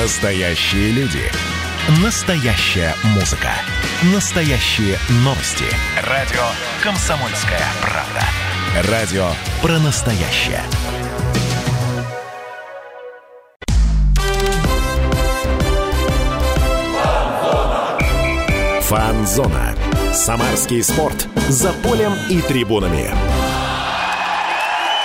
Настоящие люди. Настоящая музыка. Настоящие новости. Радио «Комсомольская правда». Радио про настоящее. Фан-зона. Самарский спорт. За полем и трибунами.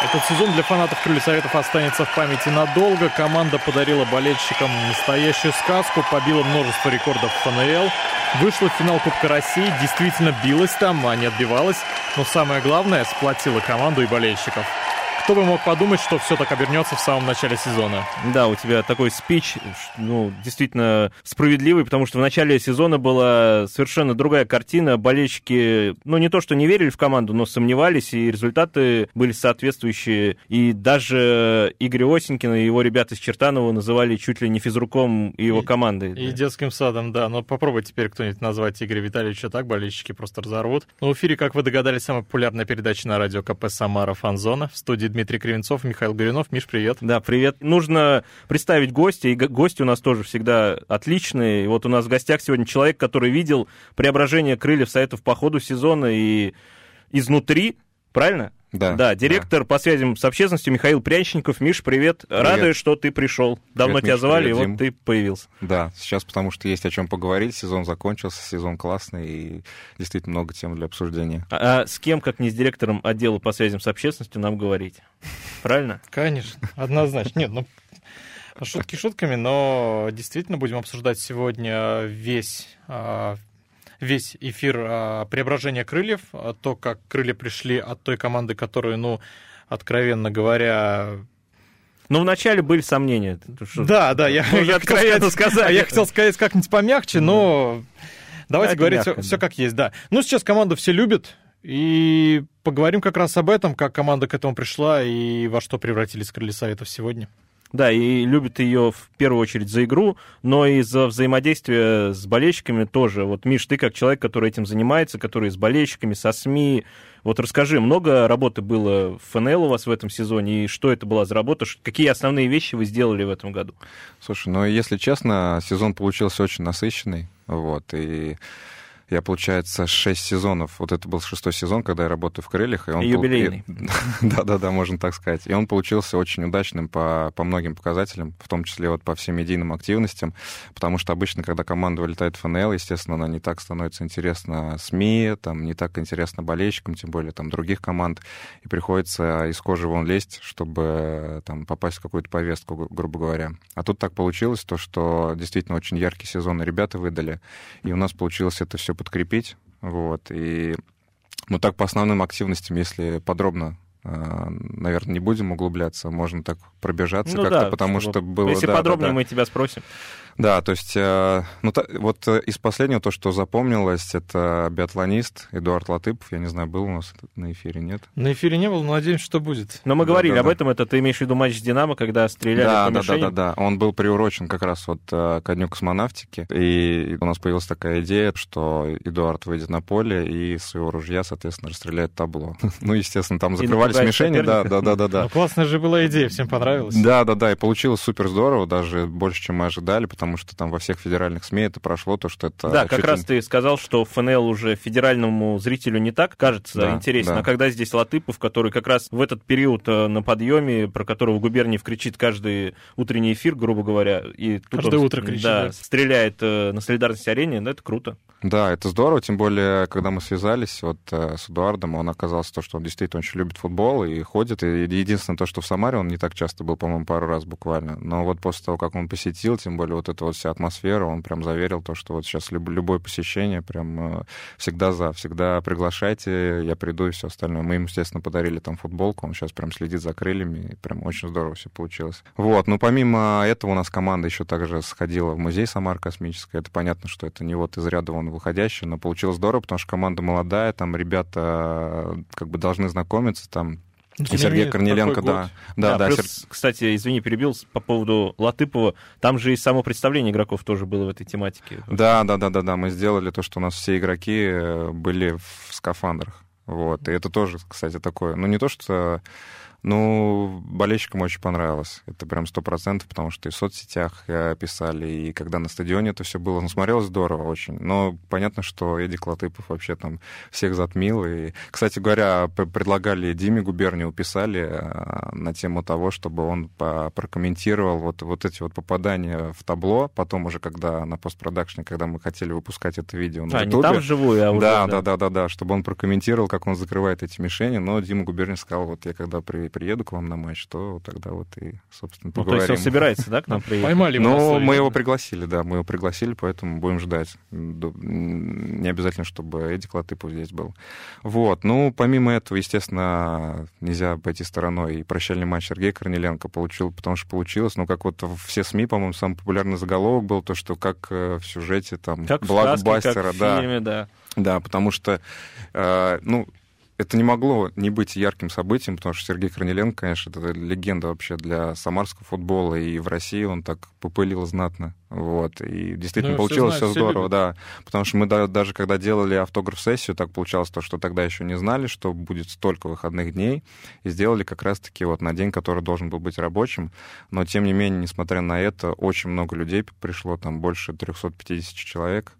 Этот сезон для фанатов «Крылья Советов» останется в памяти надолго. Команда подарила болельщикам настоящую сказку, побила множество рекордов ФНЛ, вышла в финал Кубка России, действительно билась там, а не отбивалась. Но самое главное, сплотила команду и болельщиков. Кто бы мог подумать, что все так обернется в самом начале сезона? Да, у тебя такой спич, ну, действительно справедливый, потому что в начале сезона была совершенно другая картина. Болельщики, ну, не то что не верили в команду, но сомневались, и результаты были соответствующие. И даже Игоря Осинькина и его ребята из Чертанова называли чуть ли не физруком и его командой. И детским садом, да. Но попробуй теперь кто-нибудь назвать Игоря Витальевича так, болельщики просто разорвут. Но в эфире, как вы догадались, самая популярная передача на радио КП «Самара» «Фан-зона». В студии Дмитрий Кривенцов, Михаил Горюнов. Миш, привет. Да, привет. Нужно представить гостя, и гости у нас тоже всегда отличные. И вот у нас в гостях сегодня человек, который видел преображение «Крыльев Советов» по ходу сезона и изнутри, правильно? Да. Да, директор по связям с общественностью Михаил Пряничников. Миш, привет. Радует, что ты пришел. Давно тебя звали, и вот ты появился. Да, сейчас, потому что есть о чем поговорить. Сезон закончился, сезон классный, и действительно много тем для обсуждения. А с кем, как не с директором отдела по связям с общественностью, нам говорить? Правильно? Конечно, однозначно. Нет, ну, шутки шутками, но действительно будем обсуждать сегодня весь эфир преображения крыльев, то, как крылья пришли от той команды, которую, ну, откровенно говоря... Ну, вначале были сомнения. Что... Да, я откровенно сказал. Я хотел сказать как-нибудь помягче, но давайте говорить все как есть, да. Ну, сейчас команду все любят, и поговорим как раз об этом, как команда к этому пришла и во что превратились крылья Советов сегодня. Да, и любит ее в первую очередь за игру, но и за взаимодействие с болельщиками тоже. Вот, Миш, ты как человек, который этим занимается, который с болельщиками, со СМИ, вот расскажи, много работы было в ФНЛ у вас в этом сезоне, и что это была за работа, какие основные вещи вы сделали в этом году? Слушай, ну, если честно, сезон получился очень насыщенный, вот, и... Я, получается, 6 сезонов. Вот это был 6-й сезон, когда я работаю в «Крыльях». И он юбилейный. Да-да-да, можно так сказать. И он получился очень удачным по многим показателям, в том числе вот по всем медийным активностям, потому что обычно, когда команда вылетает в ФНЛ, естественно, она не так становится интересна СМИ, там, не так интересна болельщикам, тем более там других команд, и приходится из кожи вон лезть, чтобы там попасть в какую-то повестку, грубо говоря. А тут так получилось, то, что действительно очень яркий сезон ребята выдали, и у нас получилось это все подкрепить, вот, и, ну, так по основным активностям, если подробно, наверное, не будем углубляться, можно так пробежаться, ну, как-то, да, потому что было... Если подробнее, мы тебя спросим. Да, то есть, ну, вот из последнего то, что запомнилось, это биатлонист Эдуард Латыпов. Я не знаю, был у нас на эфире, нет? На эфире не был, но надеемся, что будет. Но мы говорили об этом, это ты имеешь в виду матч с «Динамо», когда стреляли по мишени? Да, он был приурочен как раз вот ко дню космонавтики, и у нас появилась такая идея, что Эдуард выйдет на поле и своего ружья, соответственно, расстреляет табло. Ну, естественно, там закрывались мишени, да. Ну, классная же была идея, всем понравилось. Да, и получилось супер здорово, даже больше, чем мы ожидали, потому что там во всех федеральных СМИ это прошло, то, что это... Да, как раз ты сказал, что ФНЛ уже федеральному зрителю не так кажется интересно, а когда здесь Латыпов, который как раз в этот период на подъеме, про которого Губерниев кричит каждый утренний эфир, грубо говоря, и тут каждое утро кричит, да, стреляет на «Солидарности» арене, да, это круто. Да, это здорово, тем более, когда мы связались вот с Эдуардом, он оказался то, что он действительно очень любит футбол и ходит, и единственное то, что в Самаре он не так часто был, по-моему, пару раз буквально, но вот после того, как он посетил, тем более вот это вот вся атмосфера, он прям заверил то, что вот сейчас любое посещение прям всегда приглашайте, я приду и все остальное. Мы ему, естественно, подарили там футболку, он сейчас прям следит за крыльями, и прям очень здорово все получилось. Вот, ну помимо этого у нас команда еще также сходила в музей «Самара космическая», это понятно, что это не вот из ряда вон выходящий, но получилось здорово, потому что команда молодая, там ребята как бы должны знакомиться, там и Сергей Корниленко, да. Плюс, кстати, извини, перебил по поводу Латыпова. Там же и само представление игроков тоже было в этой тематике. Да. Мы сделали то, что у нас все игроки были в скафандрах. Вот. И это тоже, кстати, такое. Ну, не то, что Ну, болельщикам очень понравилось. Это прям 100%, потому что и в соцсетях писали, и когда на стадионе это все было. Ну, смотрелось здорово очень. Но понятно, что Эдик Латыпов вообще там всех затмил. И, кстати говоря, предлагали Диме Губерниеву, писали на тему того, чтобы он прокомментировал вот эти вот попадания в табло. Потом уже, когда на постпродакшне, когда мы хотели выпускать это видео на Ютубе. Не там вживую, а уже. Да, чтобы он прокомментировал, как он закрывает эти мишени. Но Дима Губерниев сказал, вот я когда приеду к вам на матч, то тогда вот и, собственно, поговорим. Ну, то есть он собирается, да, к нам приехать? Поймали. Ну, мы его пригласили, да, поэтому будем ждать. Не обязательно, чтобы Эдик Латыпов здесь был. Вот, ну, помимо этого, естественно, нельзя обойти стороной. И прощальный матч Сергея Корниленко получил, потому что получилось. Ну, как вот все СМИ, по-моему, самый популярный заголовок был, то, что как в сюжете, там, как блокбастера. Как в фильме, да. Да, потому что, это не могло не быть ярким событием, потому что Сергей Корниленко, конечно, это легенда вообще для самарского футбола, и в России он так попылил знатно. Вот, и действительно получилось все здорово, любят. Да, потому что мы даже когда делали автограф-сессию, так получалось то, что тогда еще не знали, что будет столько выходных дней, и сделали как раз-таки вот на день, который должен был быть рабочим, но тем не менее, несмотря на это, очень много людей пришло, там больше 350 человек,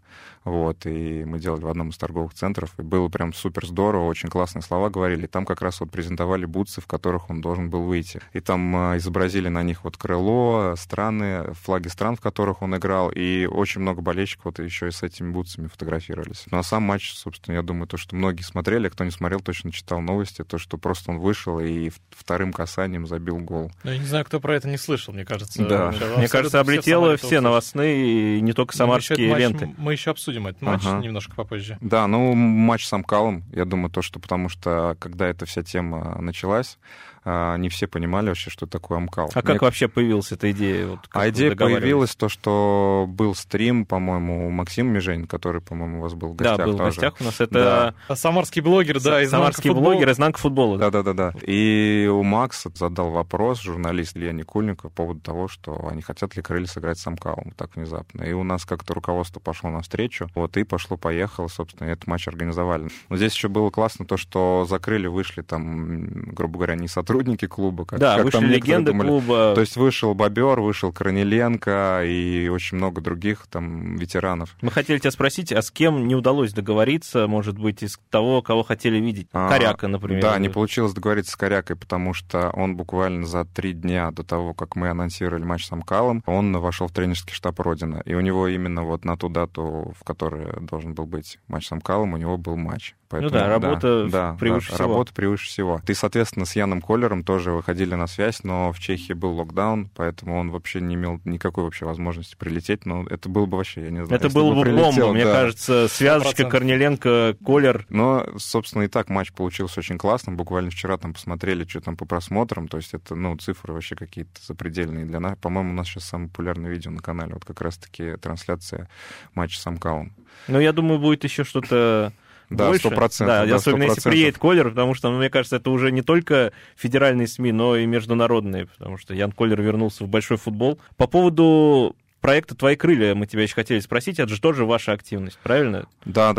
вот, и мы делали в одном из торговых центров, и было прям супер здорово, очень классные слова говорили, там как раз вот презентовали бутсы, в которых он должен был выйти, и там изобразили на них вот крыло, страны, флаги стран, в которых он играл, и очень много болельщиков вот еще и с этими бутсами фотографировались. Ну, а сам матч, собственно, я думаю, то, что многие смотрели, а кто не смотрел, точно читал новости, то, что просто он вышел и вторым касанием забил гол. Ну, я не знаю, кто про это не слышал, мне кажется. Да. Мне кажется, облетело все новостные, и не только самарские ленты. Мы еще обсудим этот матч немножко попозже. Да, ну, матч с Амкалом, я думаю, то, что потому что, когда эта вся тема началась, не все понимали вообще, что такое Амкал. А как вообще появилась эта идея? Вот, а идея появилась то, что был стрим, по-моему, у Максима Меженина, который, по-моему, у вас был в гостях. Да, был тоже в гостях у нас. Это самарский блогер, да, самарский блогер, изнанка футбола. Да. И у Макса задал вопрос журналист Леонид Кульников по поводу того, что они хотят ли Крылья сыграть с Амкалом так внезапно. И у нас как-то руководство пошло навстречу, вот, и пошло-поехало, собственно, этот матч организовали. Но здесь еще было классно то, что за Крылья вышли там, грубо говоря, не сотрудники, клуба. Как вышли там легенды клуба. То есть вышел Бобер, вышел Корниленко и очень много других там ветеранов. Мы хотели тебя спросить, а с кем не удалось договориться, может быть, из того, кого хотели видеть? Коряка, например. Да, не получилось договориться с Корякой, потому что он буквально за 3 дня до того, как мы анонсировали матч с Амкалом, он вошел в тренерский штаб Родина. И у него именно вот на ту дату, в которой должен был быть матч с Амкалом, у него был матч. Поэтому, работа превыше всего. Работа превыше всего. И, соответственно, с Яном Колером тоже выходили на связь, но в Чехии был локдаун, поэтому он вообще не имел никакой вообще возможности прилететь, но это было бы вообще, я не знаю. Это было бы бомба, мне кажется, связочка 100%. Корниленко, Колер. Но, собственно, и так матч получился очень классным, буквально вчера там посмотрели, что там по просмотрам, то есть это, цифры вообще какие-то запредельные для нас. По-моему, у нас сейчас самое популярное видео на канале, вот как раз-таки трансляция матча с Амкалом. Ну, я думаю, будет еще что-то. Да, 100%. Да, особенно 100%. Если приедет Колер, потому что, мне кажется, это уже не только федеральные СМИ, но и международные, потому что Ян Колер вернулся в большой футбол. По поводу проекта «Твои крылья» мы тебя еще хотели спросить, это же тоже ваша активность, правильно? Да,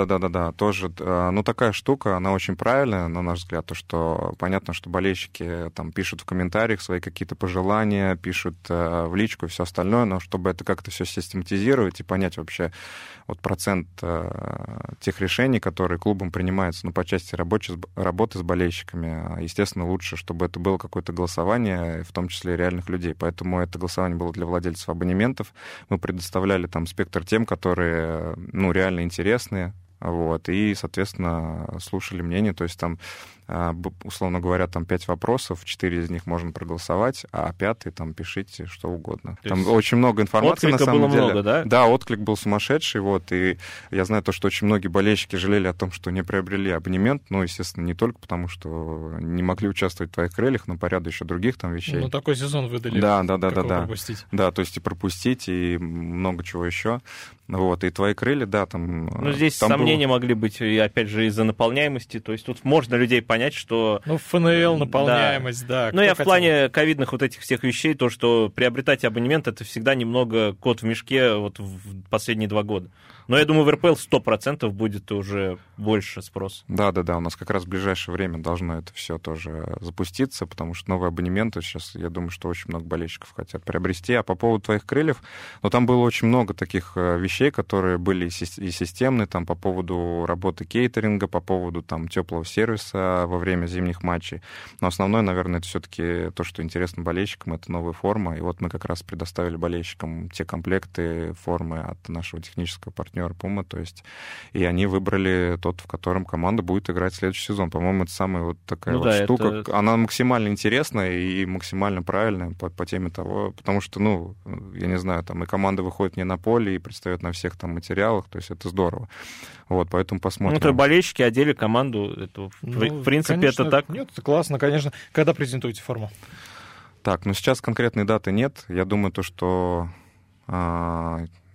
тоже, такая штука, она очень правильная, на наш взгляд, то, что понятно, что болельщики там пишут в комментариях свои какие-то пожелания, пишут в личку и все остальное, но чтобы это как-то все систематизировать и понять вообще вот процент тех решений, которые клубом принимаются, по части работы с болельщиками, естественно, лучше, чтобы это было какое-то голосование, в том числе и реальных людей, поэтому это голосование было для владельцев абонементов. Мы предоставляли там спектр тем, которые, реально интересные, вот, и, соответственно, слушали мнение, то есть там, условно говоря, там 5 вопросов, 4 из них можно проголосовать, а 5-й там пишите что угодно. Там очень много информации на самом деле. Много, да? Да, отклик был сумасшедший, вот, и я знаю то, что очень многие болельщики жалели о том, что не приобрели абонемент, естественно, не только потому, что не могли участвовать в «Твоих крыльях», но по ряду еще других там вещей. Такой сезон выдали. Да. Пропустить. Да, то есть и пропустить, и много чего еще. Вот, и «Твои крылья», да, там... Ну, здесь там сомнения могли быть, и опять же, из-за наполняемости. То есть тут можно людей понять, что... Ну, ФНЛ, наполняемость, да. Ну, я в плане ковидных вот этих всех вещей, то, что приобретать абонемент, это всегда немного кот в мешке вот в последние 2 года. Но я думаю, в РПЛ 100% будет уже больше спрос. Да, у нас как раз в ближайшее время должно это все тоже запуститься, потому что новые абонементы сейчас, я думаю, что очень много болельщиков хотят приобрести. А по поводу твоих крыльев, ну, там было очень много таких вещей, которые были и системные, там, по поводу работы кейтеринга, по поводу, там, теплого сервиса во время зимних матчей. Но основное, наверное, это все-таки то, что интересно болельщикам, это новая форма. И вот мы как раз предоставили болельщикам те комплекты, формы от нашего технического партнера Пума, то есть, и они выбрали тот, в котором команда будет играть в следующий сезон. По-моему, это самая вот такая штука. Она максимально интересная и максимально правильная по теме того, потому что, ну, я не знаю, там и команда выходит не на поле и предстает на всех там материалах, то есть это здорово. Вот, поэтому посмотрим. Ну, то болельщики одели команду, это, ну, в принципе, конечно, это так. Нет, это классно, конечно. Когда презентуете форму? Так, ну, сейчас конкретной даты нет. Я думаю, то, что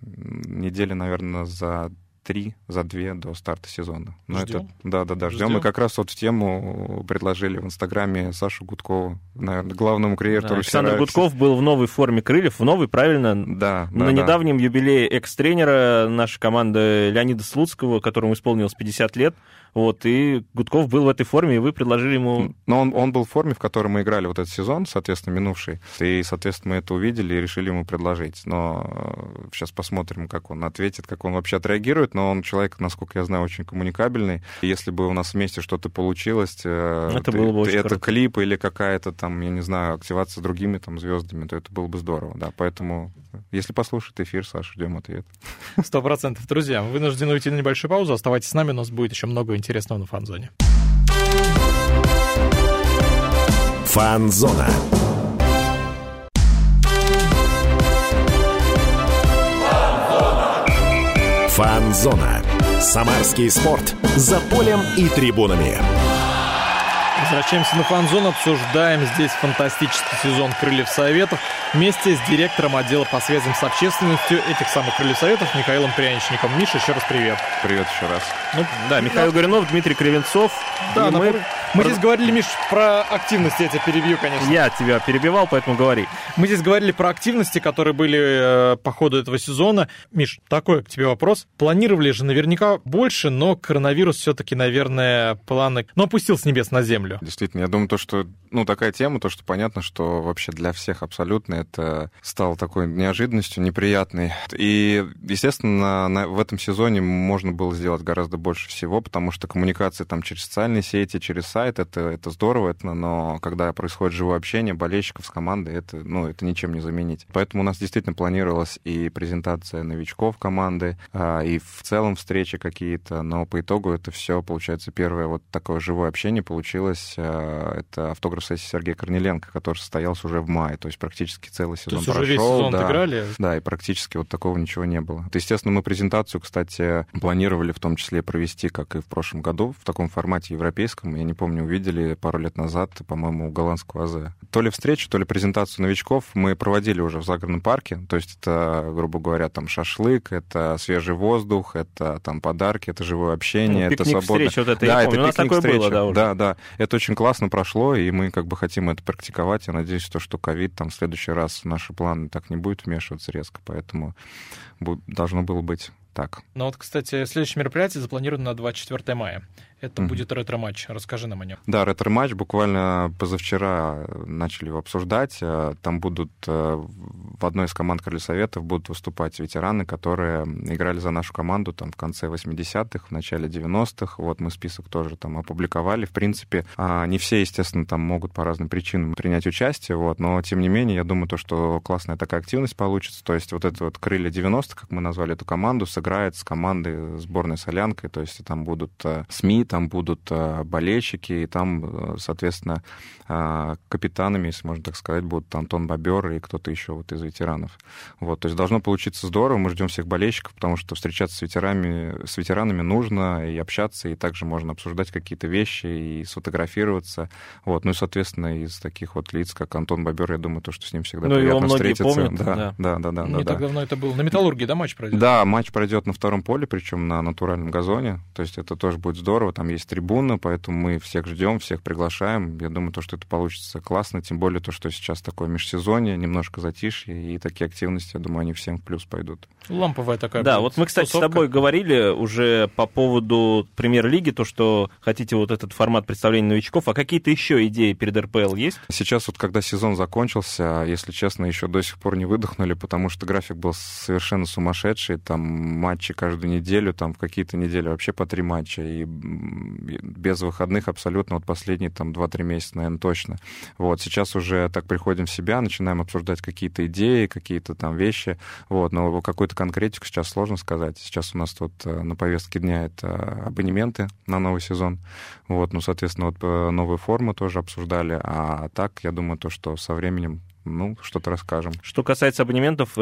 недели, наверное, за две до старта сезона. Но ждем. Ждем. Мы как раз вот в тему предложили в Инстаграме Сашу Гудкову, наверное, главному креатору. Да, Александр Гудков был в новой форме крыльев, в новой, правильно? Да. На недавнем юбилее экс-тренера нашей команды Леонида Слуцкого, которому исполнилось 50 лет. Вот, и Гудков был в этой форме, и вы предложили ему... Но он был в форме, в которой мы играли вот этот сезон, соответственно, минувший. И, соответственно, мы это увидели и решили ему предложить. Но сейчас посмотрим, как он ответит, как он вообще отреагирует. Но он человек, насколько я знаю, очень коммуникабельный. И если бы у нас вместе что-то получилось, это клип или какая-то там, я не знаю, активация с другими там звездами, то это было бы здорово, да. Поэтому, если послушать эфир, Саша, ждем ответ. 100%. Друзья, мы вынуждены уйти на небольшую паузу. Оставайтесь с нами, у нас будет еще много интересного. Интересного на Фан-зоне. Фан-зона. Фан-зона. Фан-зона. Самарский спорт. За полем и трибунами. Возвращаемся на Фан-зону, обсуждаем здесь фантастический сезон Крыльев Советов вместе с директором отдела по связям с общественностью этих самых Крыльев Советов Михаилом Пряничником. Миша, еще раз привет. Привет еще раз. Михаил Горюнов, Дмитрий Кривенцов. Да, мы здесь говорили, Миш, про активности, я тебя перебью, конечно. Я тебя перебивал, поэтому говори. Мы здесь говорили про активности, которые были по ходу этого сезона. Миш, такой к тебе вопрос. Планировали же наверняка больше, но коронавирус все-таки, наверное, планы... Ну, опустил с небес на землю. Действительно, я думаю, то, что, ну, такая тема, то, что понятно, что вообще для всех абсолютно это стало такой неожиданностью, неприятной. И, естественно, в этом сезоне можно было сделать гораздо больше всего, потому что коммуникации там через социальные сети, через сайт, это здорово, но когда происходит живое общение болельщиков с командой, это ничем не заменить. Поэтому у нас действительно планировалась и презентация новичков команды, и в целом встречи какие-то, но по итогу это все, получается, первое вот такое живое общение получилось. Это автограф-сессия Сергея Корниленко, который состоялся уже в мае, то есть практически целый сезон прошел. То есть уже весь сезон играли? Да, и практически вот такого ничего не было. Естественно, мы презентацию, кстати, планировали в том числе провести, как и в прошлом году, в таком формате европейском. Я не помню, увидели пару лет назад, по-моему, у голландского АЗ. То ли встречу, то ли презентацию новичков мы проводили уже в загородном парке, то есть это, грубо говоря, там шашлык, это свежий воздух, это там подарки, это живое общение, это свободно. Пикник-встреча, я помню, у нас такое было, да, уже. Да. Это очень классно прошло, и мы как бы хотим это практиковать. Я надеюсь, что ковид там в следующий раз в наши планы так не будет вмешиваться резко, поэтому должно было быть так. Ну вот, кстати, следующее мероприятие запланировано на 24 мая. Это будет ретро-матч. Расскажи нам о нем. Да, ретро-матч. Буквально позавчера начали его обсуждать. Там будут в одной из команд Крыльев Советов будут выступать ветераны, которые играли за нашу команду там в конце 80-х, в начале 90-х. Вот мы список тоже там опубликовали. В принципе, не все, естественно, там могут по разным причинам принять участие. Вот, но, тем не менее, я думаю, что классная такая активность получится. То есть вот это вот крылья 90-х, как мы назвали эту команду, сыграет с командой сборной Солянкой. То есть там будут СМИ, там будут болельщики, и там, соответственно, капитанами, если можно так сказать, будут Антон Бобер и кто-то еще вот из ветеранов. Вот, то есть должно получиться здорово, мы ждем всех болельщиков, потому что встречаться с ветеранами нужно, и общаться, и также можно обсуждать какие-то вещи, и сфотографироваться. Вот, ну и, соответственно, из таких вот лиц, как Антон Бобер, я думаю, что с ним всегда приятно встретиться. Ну, его многие помнят. Да. Не так давно это было. На Металлурге, да, матч пройдет? Да, матч пройдет пройдет на втором поле, причем на натуральном газоне. То есть это тоже будет здорово. Там есть трибуна, поэтому мы всех ждем, всех приглашаем. Я думаю, то, что это получится классно. Тем более то, что сейчас такое межсезонье, немножко затишье. И такие активности, я думаю, они всем в плюс пойдут. Ламповая такая. Да, вот мы, кстати, тусовка. С тобой говорили уже по поводу премьер-лиги, то, что хотите вот этот формат представления новичков. А какие-то еще идеи перед РПЛ есть? Сейчас вот, когда сезон закончился, если честно, еще до сих пор не выдохнули, потому что график был совершенно сумасшедший. Там матчи каждую неделю, там в какие-то недели вообще по 3 матча. И без выходных абсолютно вот последние там 2-3 месяца, наверное, точно. Вот, сейчас уже так приходим в себя, начинаем обсуждать какие-то идеи, какие-то там вещи. Вот, но какую-то конкретику сейчас сложно сказать. Сейчас у нас тут на повестке дня это абонементы на новый сезон. Вот, ну, соответственно, вот новые формы тоже обсуждали. А так, я думаю, то, что со временем ну, что-то расскажем. Что касается абонементов,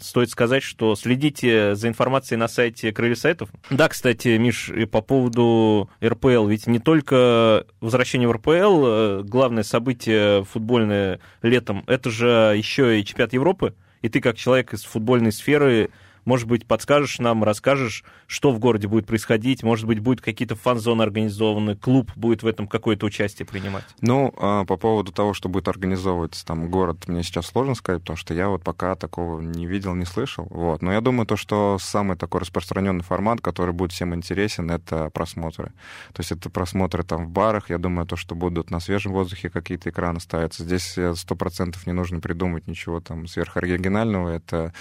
стоит сказать, что следите за информацией на сайте Крылья Советов. Да, кстати, Миш, и по поводу РПЛ, ведь не только возвращение в РПЛ, главное событие футбольное летом, это же еще и чемпионат Европы, и ты как человек из футбольной сферы, может быть, подскажешь нам, расскажешь, что в городе будет происходить, может быть, будут какие-то фан-зоны организованы, клуб будет в этом какое-то участие принимать? Ну, по поводу того, что будет организовывать там город, мне сейчас сложно сказать, потому что я вот пока такого не видел, не слышал. Вот. Но я думаю, то, что самый такой распространенный формат, который будет всем интересен, это просмотры. То есть это просмотры там в барах, я думаю, то, что будут на свежем воздухе какие-то экраны ставятся. Здесь 100% не нужно придумать ничего там сверхоригинального. Это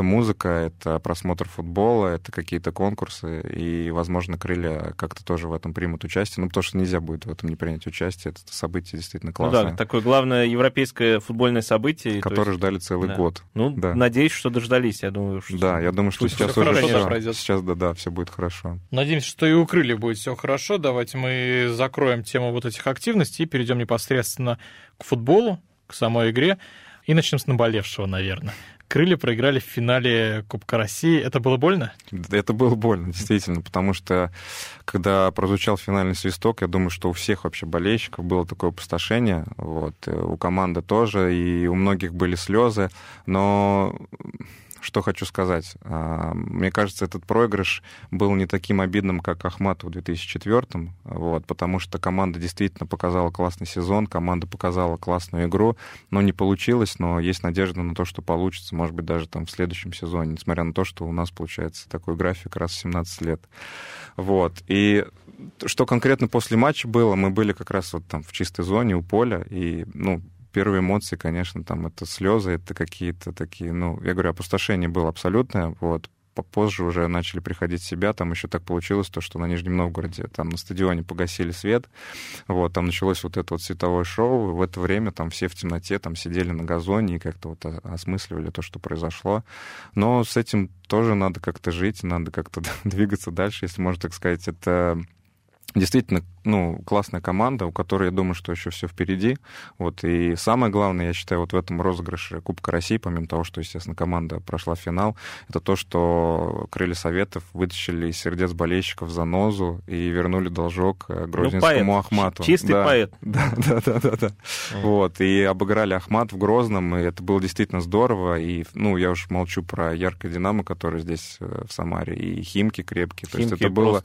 музыка, это просмотр футбола, это какие-то конкурсы, и, возможно, Крылья как-то тоже в этом примут участие, ну, потому что нельзя будет в этом не принять участие, это событие действительно классное. Ну да, такое главное европейское футбольное событие. Которое ждали целый год. Ну, да. Надеюсь, что дождались, я думаю. Что... Да, я думаю, что сейчас уже все, сейчас, да, все будет хорошо. Надеемся, что и у Крылья будет все хорошо. Давайте мы закроем тему вот этих активностей и перейдем непосредственно к футболу, к самой игре, и начнем с наболевшего, наверное. Крылья проиграли в финале Кубка России. Это было больно? Это было больно, действительно, потому что, когда прозвучал финальный свисток, я думаю, что у всех вообще болельщиков было такое опустошение, вот, у команды тоже, и у многих были слезы, но... Что хочу сказать. Мне кажется, этот проигрыш был не таким обидным, как Ахмату в 2004-м, вот, потому что команда действительно показала классный сезон, команда показала классную игру, но не получилось, но есть надежда на то, что получится, может быть, даже там в следующем сезоне, несмотря на то, что у нас получается такой график раз в 17 лет. Вот. И что конкретно после матча было, мы были как раз вот там в чистой зоне у поля, и, ну, первые эмоции, конечно, там это слезы, это какие-то такие, ну, я говорю, опустошение было абсолютное, вот. Позже уже начали приходить в себя. Там еще так получилось, то, что на Нижнем Новгороде там на стадионе погасили свет. Вот, там началось вот это вот световое шоу. В это время там все в темноте там сидели на газоне и как-то вот осмысливали то, что произошло. Но с этим тоже надо как-то жить, надо как-то двигаться дальше, если можно так сказать. Это... Действительно, ну, классная команда, у которой, я думаю, что еще все впереди. Вот. И самое главное, я считаю, вот в этом розыгрыше Кубка России, помимо того, что, естественно, команда прошла финал, это то, что Крылья Советов вытащили из сердец болельщиков занозу и вернули должок грозненскому Ахмату. Чистый поэт. Да. Вот. И обыграли Ахмат в Грозном, и это было действительно здорово. И, ну, я уж молчу про яркое Динамо, которое здесь в Самаре, и Химки крепкие. То есть это было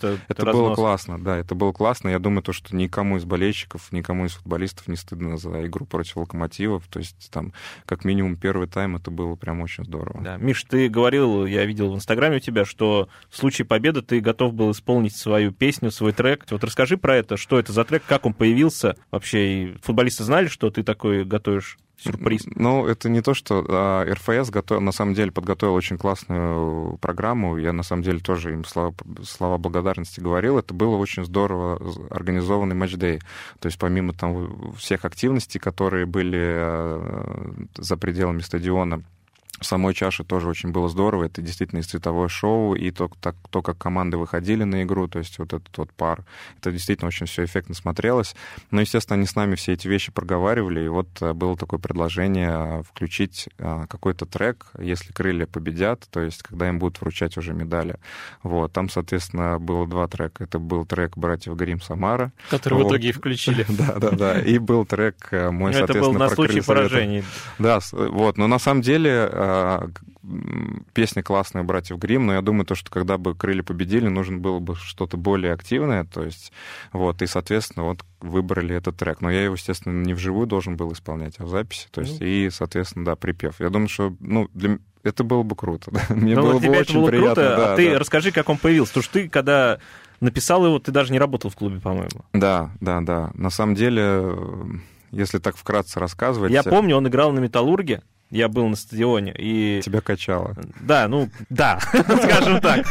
классно, да, это было классно. Я думаю, то, что никому из болельщиков, никому из футболистов не стыдно за игру против Локомотивов. То есть там как минимум первый тайм это было прям очень здорово. Да. Миш, ты говорил, я видел в Инстаграме у тебя, что в случае победы ты готов был исполнить свою песню, свой трек. Вот расскажи про это, что это за трек, как он появился вообще. И футболисты знали, что ты такой готовишь? Сюрприз. Ну, это не то, что РФС на самом деле подготовил очень классную программу. Я на самом деле тоже им слова благодарности говорил. Это было очень здорово организованный матч-дэй. То есть помимо там всех активностей, которые были за пределами стадиона, в самой чаше тоже очень было здорово. Это действительно и цветовое шоу, и то, как команды выходили на игру, то есть вот этот вот пар. Это действительно очень все эффектно смотрелось. Но, естественно, они с нами все эти вещи проговаривали, и вот было такое предложение включить какой-то трек, если Крылья победят, то есть когда им будут вручать уже медали. Вот. Там, соответственно, было 2 трека. Это был трек «Братьев Гримм Самара». Который вот. В итоге и включили. Да. И был трек мой, соответственно, про Крылья Советов. Это был на случай поражений. Да, вот. Но на самом деле... песни классные «Братьев Гримм», но я думаю, то, что когда бы «Крылья» победили, нужно было бы что-то более активное, то есть, вот, и, соответственно, вот выбрали этот трек. Но я его, естественно, не вживую должен был исполнять, а в записи, то есть, и, соответственно, да, припев. Я думаю, что, ну, для... это было бы круто, да. Мне было бы очень было приятно. Круто, да, а ты расскажи, как он появился, потому что ты, когда... написал его, ты даже не работал в клубе, по-моему. Да. На самом деле, если так вкратце рассказывать... Я помню, он играл на «Металлурге», я был на стадионе, и... Тебя качало. Да, ну, да, скажем так.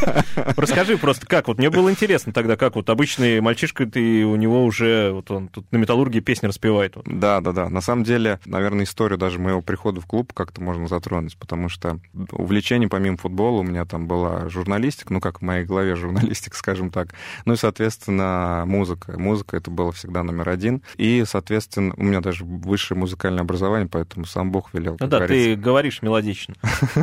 Расскажи просто, как, вот мне было интересно тогда, как вот обычный мальчишка, ты у него уже, вот он тут на «Металлурге» песни распевает. Вот. Да, на самом деле, наверное, историю даже моего прихода в клуб как-то можно затронуть, потому что увлечение помимо футбола у меня там была журналистика, ну, как в моей голове журналистика, скажем так, ну, и, соответственно, музыка. Музыка — это было всегда номер один, и, соответственно, у меня даже высшее музыкальное образование, поэтому сам Бог велел, как говорится. Ты говоришь мелодично.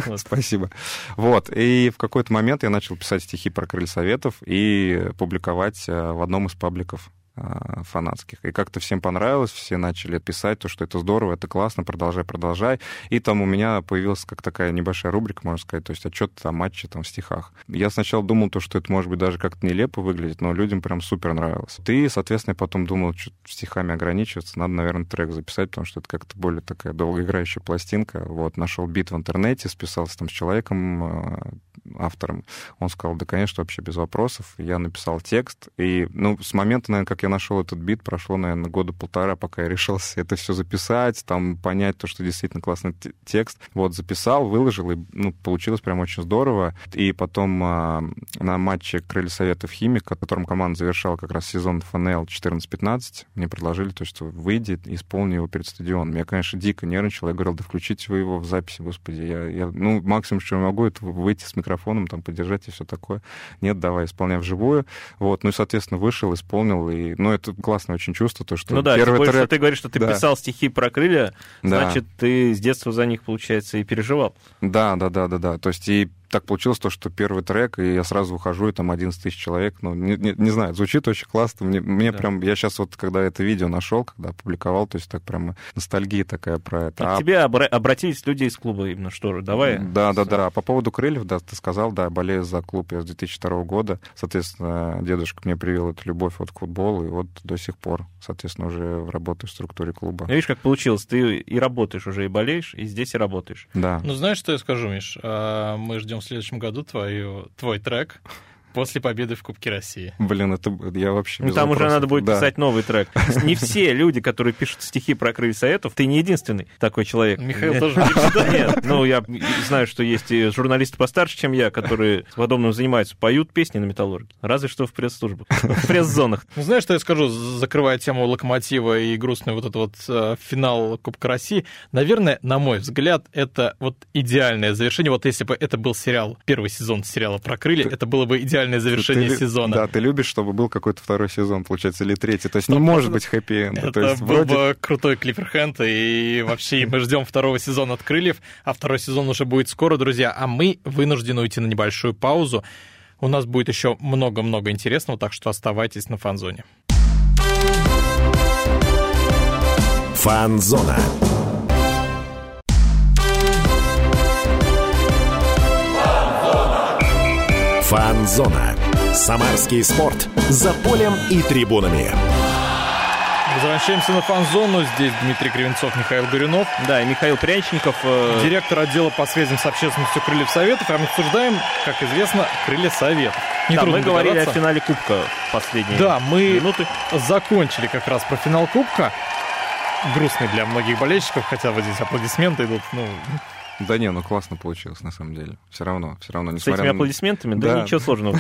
Вот. Спасибо. Вот. И в какой-то момент я начал писать стихи про «Крылья Советов» и публиковать в одном из пабликов фанатских. И как-то всем понравилось, все начали писать, то, что это здорово, это классно, продолжай. И там у меня появилась как такая небольшая рубрика, можно сказать, то есть отчет о матче там, в стихах. Я сначала думал, то, что это может быть даже как-то нелепо выглядит, но людям прям супер нравилось. И, соответственно, я потом думал, что стихами ограничиваться, надо, наверное, трек записать, потому что это как-то более такая долгоиграющая пластинка. Вот, нашел бит в интернете, списался там с человеком, автором. Он сказал, да, конечно, вообще без вопросов. Я написал текст, и, ну, с момента, наверное, как я нашел этот бит, прошло, наверное, года полтора, пока я решился это все записать, там, понять то, что действительно классный текст. Вот, записал, выложил, и, ну, получилось прям очень здорово. И потом на матче «Крылья Советов» «Химки», которым команда завершала как раз сезон ФНЛ 14-15, мне предложили то, что выйди, исполни его перед стадионом. Я, конечно, дико нервничал, я говорил, да включите вы его в записи, господи. Я, ну, максимум, что я могу, это выйти с микрофоном, там, поддержать и все такое. Нет, давай, исполняй вживую. Вот, ну, и, соответственно, вышел, исполнил, и ну, это классное очень чувство, то, что... Ну да, первый трек... что ты говоришь, что ты писал стихи про крылья, значит, ты с детства за них, получается, и переживал. Да. То есть и так получилось то, что первый трек, и я сразу выхожу, и там 11 тысяч человек. Ну, не знаю, звучит очень классно. Мне прям... Я сейчас вот, когда это видео нашел, когда опубликовал, то есть так прям ностальгия такая про это. К тебе обратились люди из клуба именно, что ли? Давай. Да. По поводу крыльев, да, ты сказал, да, болею за клуб я с 2002 года. Соответственно, дедушка мне привел эту любовь вот к футболу, и вот до сих пор, соответственно, уже работаю в структуре клуба. Видишь, как получилось? Ты и работаешь уже, и болеешь, и здесь и работаешь. Да. Ну, знаешь, что я скажу, Миш? Мы ждем в следующем году твой трек после победы в Кубке России. Блин, это я вообще... Ну, там вопросов. Уже надо будет писать новый трек. Не все люди, которые пишут стихи про «Крылья Советов», ты не единственный такой человек. Михаил тоже пишет. Нет, ну, я знаю, что есть журналисты постарше, чем я, которые подобным занимаются, поют песни на «Металлурге». Разве что в пресс-службах, в пресс-зонах. Ну, знаешь, что я скажу, закрывая тему «Локомотива» и грустный вот этот вот финал Кубка России? Наверное, на мой взгляд, это вот идеальное завершение. Вот если бы это был сериал, первый сезон сериала про крылья, это было бы идеально. Завершение сезона. Да, ты любишь, чтобы был какой-то второй сезон, получается, или третий. То есть не может быть хэппи-энд. Это то есть, был бы крутой клиффхенд, и вообще мы ждем второго сезона от «Крыльев», а второй сезон уже будет скоро, друзья. А мы вынуждены уйти на небольшую паузу. У нас будет еще много-много интересного, так что оставайтесь на «Фан-зоне». «Фан-зона». Фан-зона. Самарский спорт. За полем и трибунами. Возвращаемся на «Фан-зону». Здесь Дмитрий Кривенцов, Михаил Горюнов. Да, и Михаил Пряничников. Директор отдела по связям с общественностью «Крыльев Советов». А мы обсуждаем, как известно, «Крылья Советов». Да, мы говорили о финале Кубка последние минуты. Да, мы закончили как раз про финал Кубка. Грустный для многих болельщиков, хотя вот здесь аплодисменты идут, ну... Да не, ну классно получилось, на самом деле. Все равно. С этими аплодисментами? Да ничего сложного.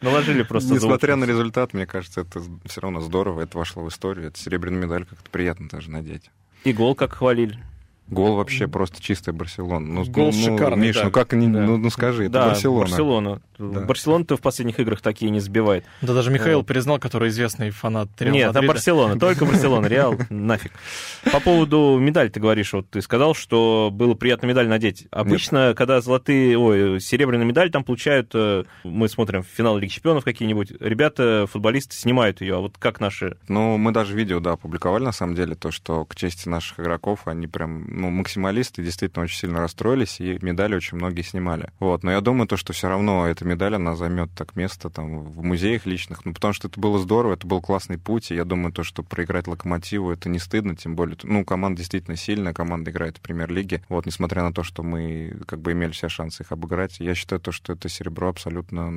Наложили просто. Несмотря на результат, мне кажется, это все равно здорово. Это вошло в историю. Это серебряная медаль, как-то приятно даже надеть. И гол как хвалили. Гол вообще просто чистая Барселона. Гол шикарный, Миш, как скажи, это Барселона. Да. Барселона-то в последних играх такие не забивает. Да даже Михаил признал, который известный фанат Реал Мадрида. Нет, а Барселона, только Барселона, Реал, нафиг. По поводу медали ты говоришь, вот ты сказал, что было приятно медаль надеть. Обычно, когда серебряные медали там получают, мы смотрим финал Лиги Чемпионов какие-нибудь, ребята, футболисты снимают ее, а вот как наши? Ну, мы даже видео, опубликовали, на самом деле, то, что к чести наших игроков, они прям, максималисты, действительно очень сильно расстроились, и медали очень многие снимали. Вот, но я думаю, то, что все равно эта медаль, она займет так место там в музеях личных, потому что это было здорово, это был классный путь, и я думаю, то, что проиграть Локомотиву, это не стыдно, тем более, команда действительно сильная, команда играет в премьер-лиге, несмотря на то, что мы как бы имели все шансы их обыграть, я считаю, то, что это серебро абсолютно,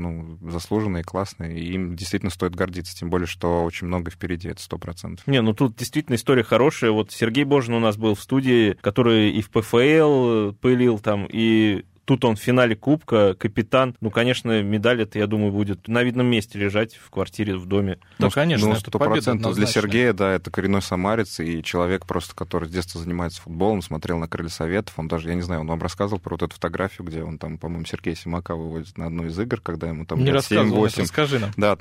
заслуженное и классное, и им действительно стоит гордиться, тем более, что очень много впереди, это 100%. Тут действительно история хорошая, Сергей Боженов у нас был в студии, который и в ПФЛ пылил там, и... Тут он в финале Кубка, капитан. Конечно, медаль это, я думаю, будет на видном месте лежать в квартире, в доме. Да, конечно, 100% для Сергея, да, это коренной самарец и человек просто, который с детства занимается футболом, смотрел на Крылья Советов. Он даже, я не знаю, он вам рассказывал про вот эту фотографию, где он там, по-моему, Сергея Семака выводит на одну из игр, когда ему там 7-8. Не рассказывал, расскажи нам. Да,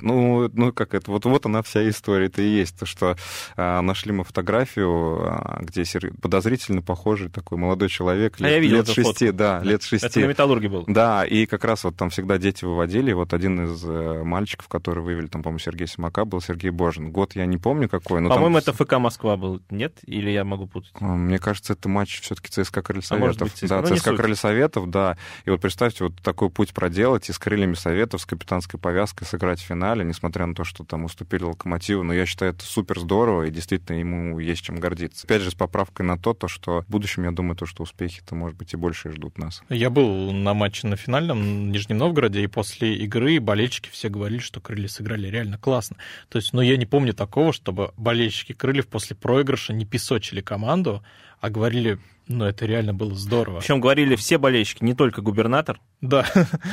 как это, вот она вся история, это и есть. То, что нашли мы фотографию, где подозрительно похожий такой молодой человек лет шести. Это на Металлурге был. Да, и как раз там всегда дети выводили. Один из мальчиков, который вывели, по-моему, Сергей Семака, был Сергей Боженов. Год я не помню какой. Но по-моему, это ФК Москва был, нет? Или я могу путать? Мне кажется, это матч все-таки ЦСКА Крылья Советов. Да, ЦСКА Крылья Советов, да. И представьте, такой путь проделать и с Крыльями Советов, с капитанской повязкой сыграть в финале, несмотря на то, что там уступили Локомотиву. Но я считаю, это супер здорово, и действительно ему есть чем гордиться. Опять же, с поправкой на то, что в будущем, я думаю, что успехи-то, может быть, и больше ждут нас. Я был на матче на финальном в Нижнем Новгороде, и после игры болельщики все говорили, что крылья сыграли реально классно. То есть, я не помню такого, чтобы болельщики крыльев после проигрыша не песочили команду, а говорили... это реально было здорово. Причем говорили все болельщики, не только губернатор, да.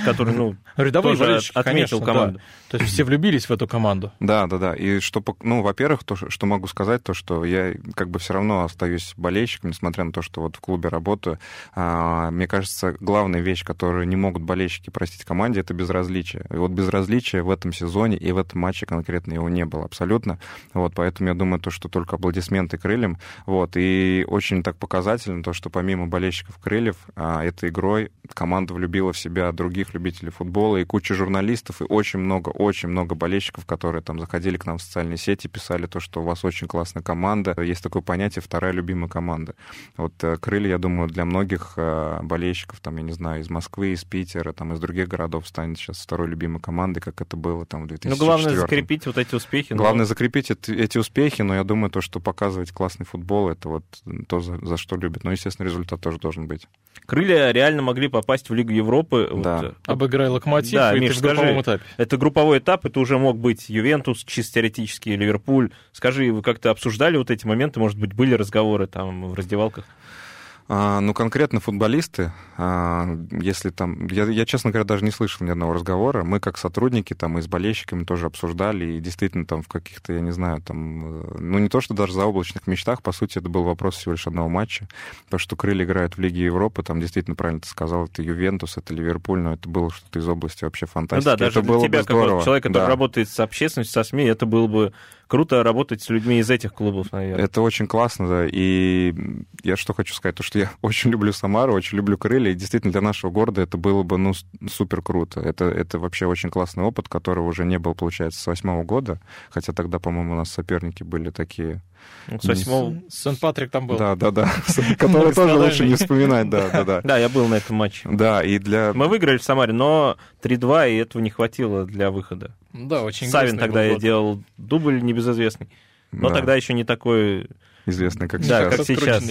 Который, рядовые тоже отметил команду. Да. То есть все влюбились в эту команду. Да. И что, во-первых, то, что могу сказать, то, что я как бы все равно остаюсь болельщиком, несмотря на то, что в клубе работаю. Мне кажется, главная вещь, которую не могут болельщики простить команде, это безразличие. И безразличие в этом сезоне и в этом матче конкретно его не было абсолютно. Поэтому я думаю, то, что только аплодисменты крыльям. И очень так показательно, то, что помимо болельщиков крыльев, этой игрой команда влюбила в себя других любителей футбола и кучу журналистов, и очень много болельщиков, которые там заходили к нам в социальные сети, писали то, что у вас очень классная команда. Есть такое понятие «вторая любимая команда». Крылья, я думаю, для многих болельщиков, там, я не знаю, из Москвы, из Питера, там, из других городов станет сейчас второй любимой командой, как это было там в 2004-м. Главное закрепить эти успехи. Главное закрепить эти успехи, но я думаю, то, что показывать классный футбол, это то, за что любят. Естественно, результат тоже должен быть. Крылья реально могли попасть в Лигу Европы. Да. Обыграй Локомотив, да, и Миш, ты в групповом этапе. Это групповой этап, это уже мог быть Ювентус, чисто теоретически, Ливерпуль. Скажи, вы как-то обсуждали эти моменты? Может быть, были разговоры там в раздевалках? Конкретно футболисты, если там... Я, честно говоря, даже не слышал ни одного разговора. Мы, как сотрудники, там, и с болельщиками тоже обсуждали, и действительно там в каких-то, я не знаю, там... не то, что даже заоблачных мечтах, по сути, это был вопрос всего лишь одного матча. То, что крылья играют в Лиге Европы, там, действительно, правильно ты сказал, это Ювентус, это Ливерпуль, но это было что-то из области вообще фантастики. Ну да, даже это для тебя, как человека, который работает с общественностью, со СМИ, это было бы круто работать с людьми из этих клубов, наверное. Это очень классно, да, и я что хочу сказать, то, что я очень люблю Самару, очень люблю крылья, и действительно для нашего города это было бы, супер круто. Это вообще очень классный опыт, которого уже не было, получается, с 2008 года, хотя тогда, по-моему, у нас соперники были такие... С 8-го... Сент-Патрик там был. Да. Который тоже лучше не вспоминать, да. Да, я был на этом матче. Да, и для... Мы выиграли в Самаре, но 3-2, и этого не хватило для выхода. Да, очень грустный Савин тогда делал дубль небезызвестный. Но тогда еще не такой... Известный, как сейчас. Да, как сейчас.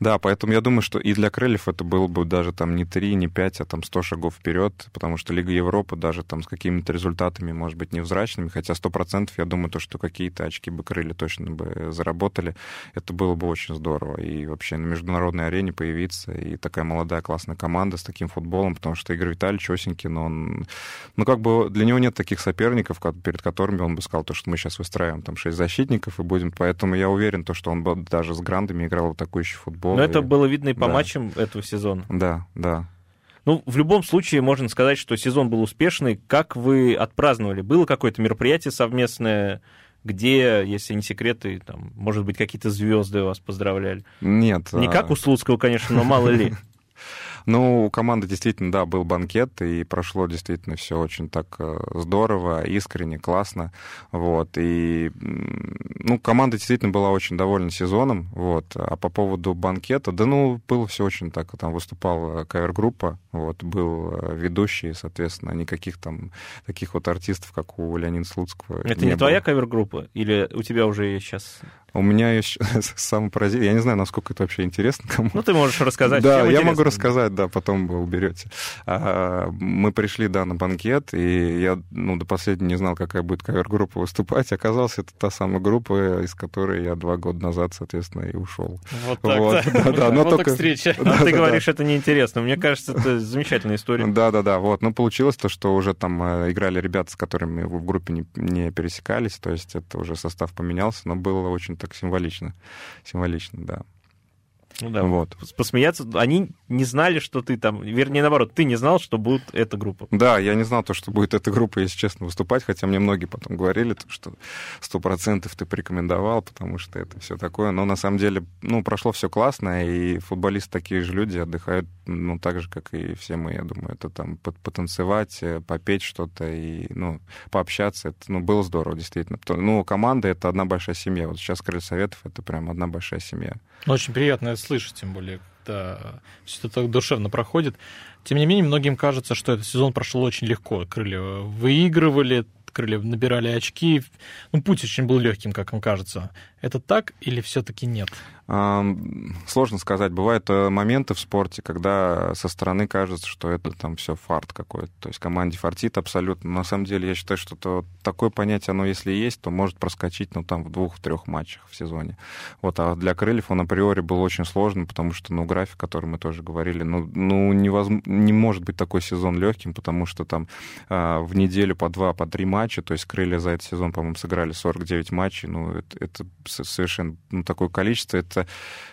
Да, поэтому я думаю, что и для крыльев это было бы даже там не 3, не 5, а там 100 шагов вперед, потому что Лига Европы даже там с какими-то результатами, может быть, невзрачными, хотя 100%, я думаю, то, что какие-то очки бы крылья точно бы заработали, это было бы очень здорово. И вообще на международной арене появиться, и такая молодая классная команда с таким футболом, потому что Игорь Витальевич Осинькин, он... для него нет таких соперников, перед которыми он бы сказал, то, что мы сейчас выстраиваем там 6 защитников и будем... Поэтому я уверен, то, что он даже с грандами играл в атакующий футбол. Но это было видно и по матчам этого сезона. Да. Ну, в любом случае, можно сказать, что сезон был успешный. Как вы отпраздновали? Было какое-то мероприятие совместное, где, если не секреты, там, может быть, какие-то звезды вас поздравляли? Нет. Не как у Слуцкого, конечно, но мало ли. Ну, у команды действительно, да, был банкет, и прошло действительно все очень так здорово, искренне, классно, вот, и, ну, команда действительно была очень довольна сезоном, вот, а по поводу банкета, да, ну, было все очень так, там выступала кавер-группа, вот, был ведущий, соответственно, никаких там таких вот артистов, как у Леонида Слуцкого. Это не твоя кавер-группа, или у тебя уже есть сейчас... У меня еще самый поразительный... Я не знаю, насколько это вообще интересно кому. Ну, ты можешь рассказать. Да, я могу рассказать, да, потом вы уберете. Мы пришли, да, на банкет, и я, ну, до последнего не знал, какая будет кавер-группа выступать. Оказалось, это та самая группа, из которой я 2 года назад, соответственно, и ушел. Вот так, да. Вот так встреча. Ты говоришь, это неинтересно. Мне кажется, это замечательная история. Да-да-да, вот. Но получилось то, что уже там играли ребята, с которыми в группе не пересекались, то есть это уже состав поменялся, но было очень так символично, да. Ну да, вот. Посмеяться. Они не знали, что ты там... Вернее, наоборот, ты не знал, что будет эта группа. Да, я не знал, что будет эта группа, если честно, выступать, хотя мне многие потом говорили, что 100% ты порекомендовал, потому что это все такое. Но на самом деле, ну, прошло все классно, и футболисты такие же люди отдыхают, ну, так же, как и все мы, я думаю. Это там потанцевать, попеть что-то и, ну, пообщаться. Это, ну, было здорово, действительно. Ну, команда — это одна большая семья. Вот сейчас Крылья Советов — это прям одна большая семья. Очень приятно слышать, тем более, когда все это так душевно проходит. Тем не менее, многим кажется, что этот сезон прошел очень легко. Крылья выигрывали, крылья набирали очки. Ну, путь очень был легким, как им кажется. Это так или все-таки нет? Сложно сказать. Бывают моменты в спорте, когда со стороны кажется, что это там все фарт какой-то. То есть команде фартит абсолютно. На самом деле, я считаю, что то, такое понятие, оно если есть, то может проскочить, ну, там, в 2-3 матчах в сезоне. Вот. А для крыльев он априори был очень сложным, потому что, ну, график, о котором мы тоже говорили, ну не может быть такой сезон легким, потому что там в неделю по 2-3 матча, то есть крылья за этот сезон, по-моему, сыграли 49 матчей. Ну, это совершенно, ну, такое количество. Это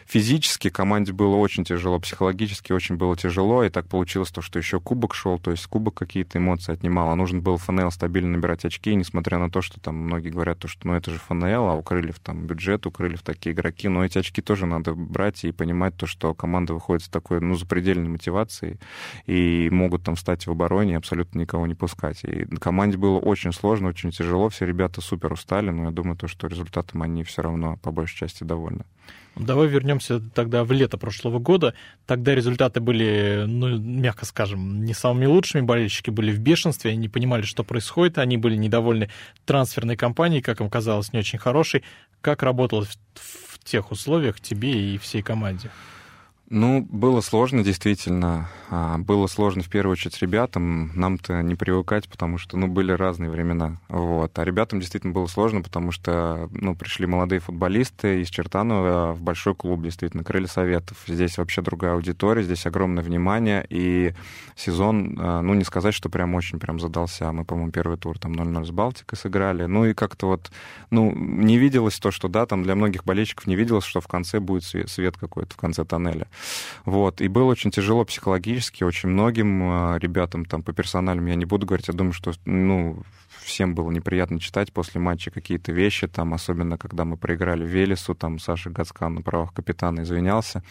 физически команде было очень тяжело, психологически очень было тяжело, и так получилось то, что еще кубок шел, то есть кубок какие-то эмоции отнимал, а нужно было ФНЛ стабильно набирать очки, несмотря на то, что там многие говорят, то, что, ну, это же ФНЛ, а у крыльев там бюджет, у крыльев такие игроки, но эти очки тоже надо брать и понимать то, что команда выходит с такой, ну, запредельной мотивацией, и могут там встать в обороне и абсолютно никого не пускать. И команде было очень сложно, очень тяжело, все ребята супер устали, но я думаю, то, что результатом они все равно по большей части довольны. Давай вернемся тогда в лето прошлого года. Тогда результаты были, ну, мягко скажем, не самыми лучшими. Болельщики были в бешенстве, они не понимали, что происходит. Они были недовольны трансферной кампанией, как им казалось, не очень хорошей. Как работало в тех условиях тебе и всей команде? Ну, было сложно, действительно. Было сложно, в первую очередь, ребятам. Нам-то не привыкать, потому что, ну, были разные времена. Вот. А ребятам действительно было сложно, потому что, ну, пришли молодые футболисты из Чертанова в большой клуб, действительно, Крылья Советов. Здесь вообще другая аудитория, здесь огромное внимание. И сезон, ну, не сказать, что прям очень прям задался. Мы, по-моему, первый тур там 0-0 с Балтикой сыграли. Ну, и как-то вот, ну, не виделось то, что, да, там для многих болельщиков не виделось, что в конце будет свет какой-то, в конце тоннеля. Вот. И было очень тяжело психологически, очень многим ребятам, там, по персональным я не буду говорить, я думаю, что, ну, всем было неприятно читать после матча какие-то вещи, там, особенно когда мы проиграли Велесу, там, Саша Гудков на правах капитана извинялся.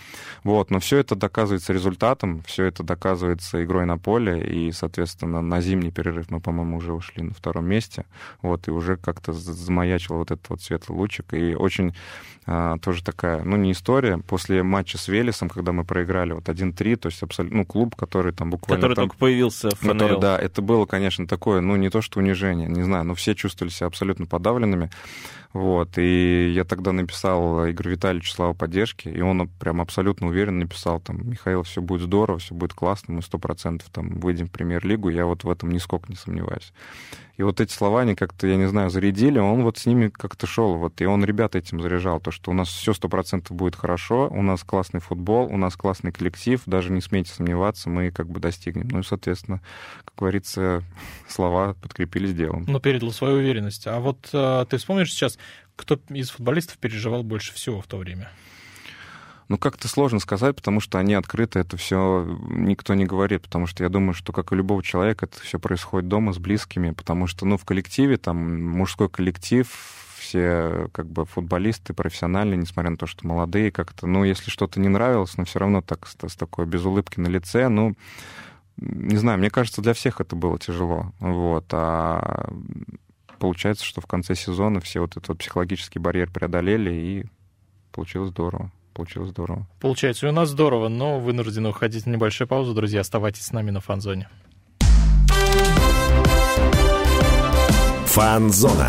Вот. Но все это доказывается результатом, все это доказывается игрой на поле, и, соответственно, на зимний перерыв мы, по-моему, уже ушли на 2-м месте, вот, и уже как-то замаячил вот этот вот светлый лучик, и очень тоже такая, ну, не история, после матча с Велесом, когда мы проиграли вот 1-3, то есть абсолютно, ну, клуб, который там буквально... Который там, только появился в ФНЛ. Который, да, это было, конечно, такое, ну, не то что унижение, не знаю, но все чувствовали себя абсолютно подавленными. Вот, и я тогда написал Игорю Витальевичу слова поддержки, и он прям абсолютно уверенно написал, там, Михаил, все будет здорово, все будет классно, мы 100% там выйдем в премьер-лигу, я вот в этом нисколько не сомневаюсь. И вот эти слова, они как-то, я не знаю, зарядили, он вот с ними как-то шел, вот, и он ребят этим заряжал, то, что у нас все 100% будет хорошо, у нас классный футбол, у нас классный коллектив, даже не смейте сомневаться, мы как бы достигнем. Ну и, соответственно, как говорится, слова подкрепились делом. Ну, передал свою уверенность. А вот ты вспомнишь сейчас, кто из футболистов переживал больше всего в то время? Ну, как-то сложно сказать, потому что они открыто это все никто не говорит, потому что я думаю, что, как и любого человека, это все происходит дома с близкими, потому что, ну, в коллективе, там, мужской коллектив, все как бы футболисты профессиональные, несмотря на то, что молодые как-то, ну, если что-то не нравилось, но все равно так, с такой без улыбки на лице, ну, не знаю, мне кажется, для всех это было тяжело, вот, а получается, что в конце сезона все вот этот психологический барьер преодолели, и получилось здорово. Получается, и у нас здорово, но вынуждены уходить на небольшую паузу, друзья. Оставайтесь с нами на Фан-зоне. Фан-зона.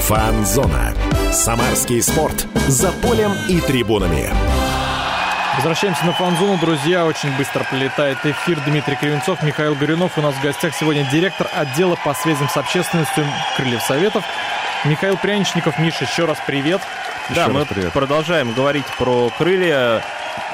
Фан-зона. Самарский спорт. За полем и трибунами. Возвращаемся на Фан-зону, друзья. Очень быстро пролетает эфир. Дмитрий Кривенцов, Михаил Горюнов. У нас в гостях сегодня директор отдела по связям с общественностью Крыльев Советов Михаил Пряничников. Миша, еще раз привет. Привет. Продолжаем говорить про Крылья.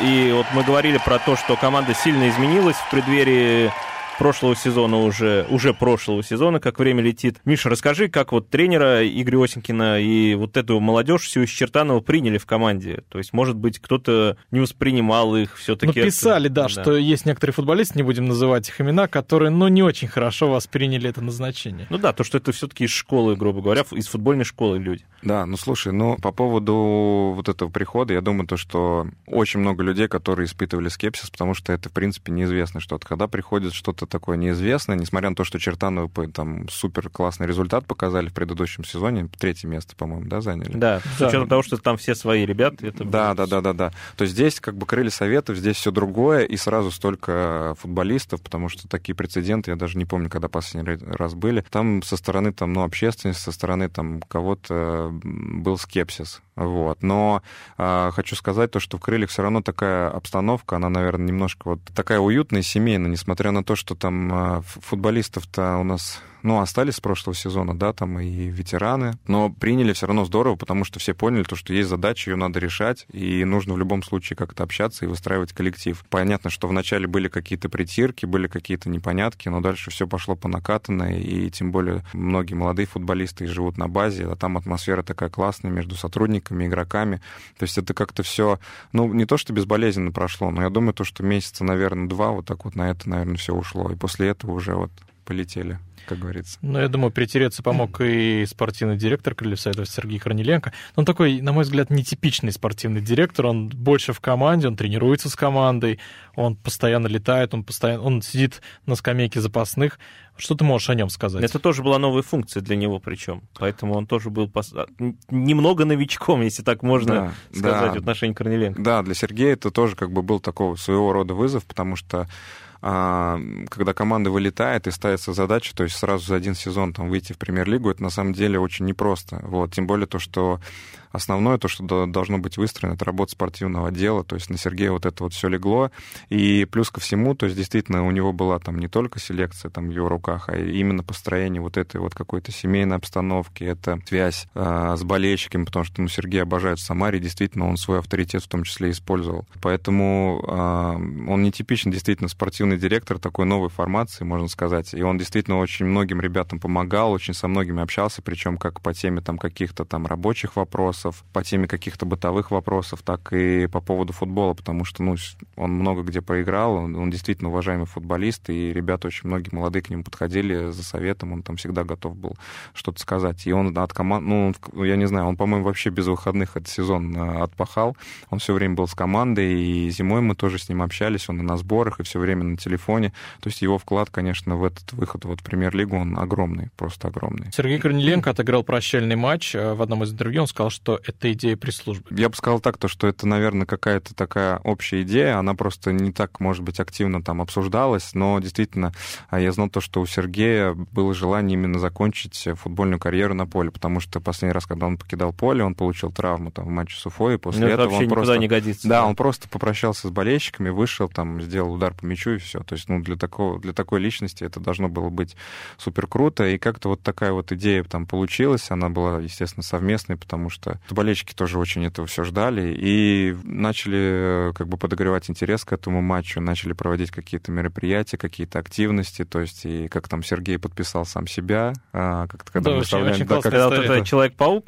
И вот мы говорили про то, что команда сильно изменилась в преддверии прошлого сезона, уже прошлого сезона, как время летит. Миша, расскажи, как вот тренера Игоря Осинькина и вот эту молодежь всю из Чертанова приняли в команде? То есть, может быть, кто-то не воспринимал их все-таки? Ну, писали, да, что есть некоторые футболисты, не будем называть их имена, которые, ну, не очень хорошо восприняли это назначение. Ну да, то, что это все-таки из школы, грубо говоря, из футбольной школы люди. Да, ну, слушай, ну, по поводу вот этого прихода, я думаю, то, что очень много людей, которые испытывали скепсис, потому что это, в принципе, неизвестно что-то. Когда приходит что-то такое неизвестное, несмотря на то, что Чертановы там супер классный результат показали в предыдущем сезоне, 3-е место, по-моему, да, заняли. Да, с учетом того, что там все свои ребята. Да. То есть здесь как бы Крылья Советов, здесь все другое, и сразу столько футболистов, потому что такие прецеденты, я даже не помню, когда последний раз были. Там со стороны там, ну, общественности, со стороны там кого-то был скепсис. Вот. Но хочу сказать то, что в Крыльях все равно такая обстановка, она, наверное, немножко вот такая уютная, семейная, несмотря на то, что там футболистов-то у нас, ну, остались с прошлого сезона, да, там и ветераны, но приняли все равно здорово, потому что все поняли то, что есть задача, ее надо решать, и нужно в любом случае как-то общаться и выстраивать коллектив. Понятно, что вначале были какие-то притирки, были какие-то непонятки, но дальше все пошло по накатанной, и тем более многие молодые футболисты живут на базе, а там атмосфера такая классная между сотрудниками, игроками, то есть это как-то все, ну, не то, что безболезненно прошло, но я думаю, то, что месяца, наверное, 2 вот так вот на это, наверное, все ушло, и после этого уже вот полетели, как говорится. Ну, я думаю, притереться помог и спортивный директор Крыльев Советов Сергей Корниленко. Он такой, на мой взгляд, нетипичный спортивный директор. Он больше в команде, он тренируется с командой, он постоянно летает, он сидит на скамейке запасных. Что ты можешь о нем сказать? Это тоже была новая функция для него, причем. Поэтому он тоже был немного новичком, если так можно сказать, в отношении Корниленко. Да, для Сергея это тоже как бы был такого своего рода вызов, потому что когда команда вылетает и ставится задача, то есть сразу за один сезон там выйти в премьер-лигу, это на самом деле очень непросто. Вот. Тем более то, что основное, то, что должно быть выстроено, это работа спортивного отдела, то есть на Сергея вот это вот все легло, и плюс ко всему, то есть действительно у него была там не только селекция там в его руках, а именно построение вот этой вот какой-то семейной обстановки, это связь с болельщиками, потому что, ну, Сергей обожает в Самаре, действительно он свой авторитет в том числе использовал, поэтому он нетипичен действительно спортивный директор такой новой формации, можно сказать, и он действительно очень многим ребятам помогал, очень со многими общался, причем как по теме там каких-то там рабочих вопросов, по теме каких-то бытовых вопросов, так и по поводу футбола, потому что, ну, он много где проиграл, он действительно уважаемый футболист, и ребята очень многие молодые к нему подходили за советом, он там всегда готов был что-то сказать. И он от команды, ну, я не знаю, он, по-моему, вообще без выходных этот сезон отпахал, он все время был с командой, и зимой мы тоже с ним общались, он и на сборах, и все время на телефоне. То есть его вклад, конечно, в этот выход вот в премьер-лигу, он огромный, просто огромный. Сергей Корниленко отыграл прощальный матч, в одном из интервью он сказал, что это идея пресс-службы. Я бы сказал так, то, что это, наверное, какая-то такая общая идея, она просто не так, может быть, активно там обсуждалась, но действительно я знал то, что у Сергея было желание именно закончить футбольную карьеру на поле, потому что последний раз, когда он покидал поле, он получил травму там в матче с Уфой, и после этого он просто... не годится. Да, он просто попрощался с болельщиками, вышел, там, сделал удар по мячу, и все. То есть, ну, для такой личности это должно было быть супер круто. И как-то вот такая вот идея там получилась. Она была, естественно, совместной, потому что болельщики тоже очень этого все ждали. И начали как бы подогревать интерес к этому матчу, начали проводить какие-то мероприятия, какие-то активности. То есть, и как там Сергей подписал сам себя. Как-то, когда да, очень классно, когда вот это Человек-паук.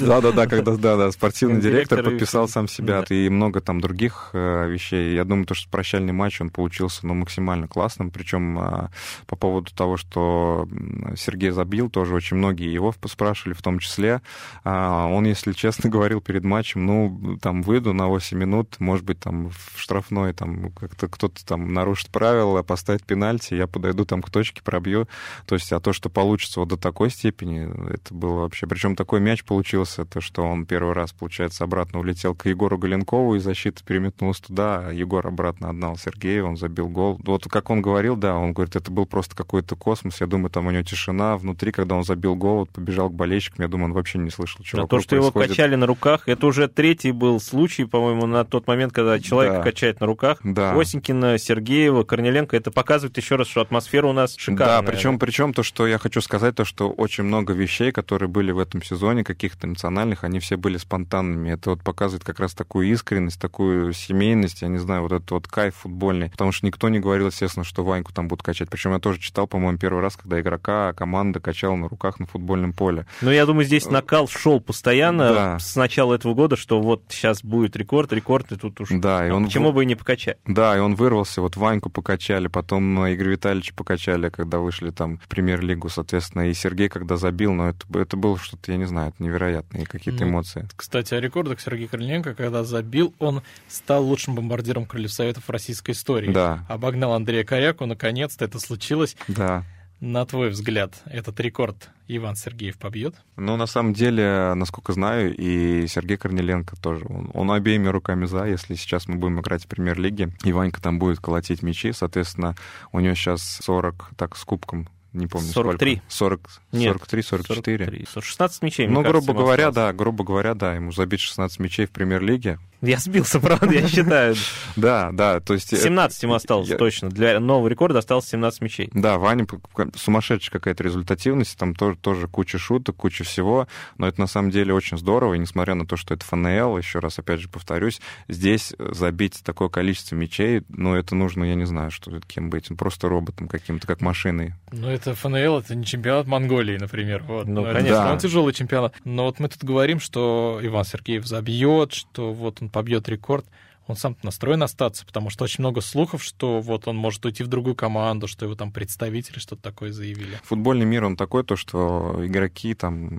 Да-да-да, когда спортивный директор подписал сам себя. И много там других вещей. Я думаю, что прощальный матч, он получился максимально классным. Причем по поводу того, что Сергей забил, тоже очень многие его спрашивали, в том числе. Он, если честно, говорил перед матчем, ну, там, выйду на 8 минут, может быть, там, в штрафной, там, как-то кто-то там нарушит правила, поставит пенальти, я подойду там к точке, пробью. То есть, а то, что получится вот до такой степени, это было вообще... Причем такой мяч получился, то, что он первый раз, получается, обратно улетел к Егору Голенкову, и защита переметнулась туда, а Егор обратно отдал Сергею, он забил гол. Вот как он говорил, да, он говорит, это был просто какой-то космос, я думаю, там у него тишина внутри, когда он забил гол, вот побежал к болельщикам, я думаю, он вообще не слышал, что вокруг происходит. То, что его качали на руках, это уже третий был случай, по-моему, на тот момент, когда человека качают на руках. Да. Осинькина, Сергеева, Корниленко, это показывает еще раз, что атмосфера у нас шикарная. Да, причем то, что я хочу сказать, то, что очень много вещей, которые были в этом сезоне, каких-то эмоциональных, они все были спонтанными. Это вот показывает как раз такую искренность, такую семейность, я не знаю, вот этот вот кайф футбольный. Потому что никто не говорил, естественно, что Ваньку там будут качать. Причем я тоже читал, по-моему, первый раз, когда игрока, команда качала на руках на футбольном поле. Но я думаю, здесь накал шел постоянно с начала этого года, что вот сейчас будет рекорд, и тут уж... Да, и он... Почему бы и не покачать? Да, и он вырвался, вот Ваньку покачали, потом Игоря Витальевича покачали, когда вышли там в премьер-лигу, соответственно, и Сергей, когда забил, но это было что-то, я не знаю, это невероятные какие-то эмоции. Кстати, о рекордах. Сергей Корниленко, когда забил, он стал лучшим бомбардиром Крыльев Советов российской истории. Да. Обогнал Андрея Коряку, наконец-то это случилось. Да. На твой взгляд, этот рекорд Иван Сергеев побьет? Ну, на самом деле, насколько знаю, и Сергей Корниленко тоже. Он обеими руками за. Если сейчас мы будем играть в премьер-лиге, Иванька там будет колотить мячи. Соответственно, у него сейчас 40, так, с кубком, не помню 43. Сколько. 43, 44. 16 мячей, мне кажется, грубо говоря, ему забить 16 мячей в премьер-лиге. Я сбился, правда, я считаю. Да, то есть... 17 ему осталось точно. Для нового рекорда осталось 17 мячей. Да, Ваня сумасшедшая какая-то результативность, там тоже куча шуток, куча всего, но это на самом деле очень здорово, и несмотря на то, что это ФНЛ, еще раз, опять же, повторюсь, здесь забить такое количество мячей, ну, это нужно, я не знаю, что кем быть, просто роботом каким-то, как машиной. Ну, это ФНЛ, это не чемпионат Монголии, например. Вот. Ну, конечно, он тяжелый чемпионат. Но вот мы тут говорим, что Иван Сергеев забьет, что вот он побьет рекорд, он сам настроен остаться, потому что очень много слухов, что вот он может уйти в другую команду, что его там представители что-то такое заявили. Футбольный мир, он такой, то, что игроки там,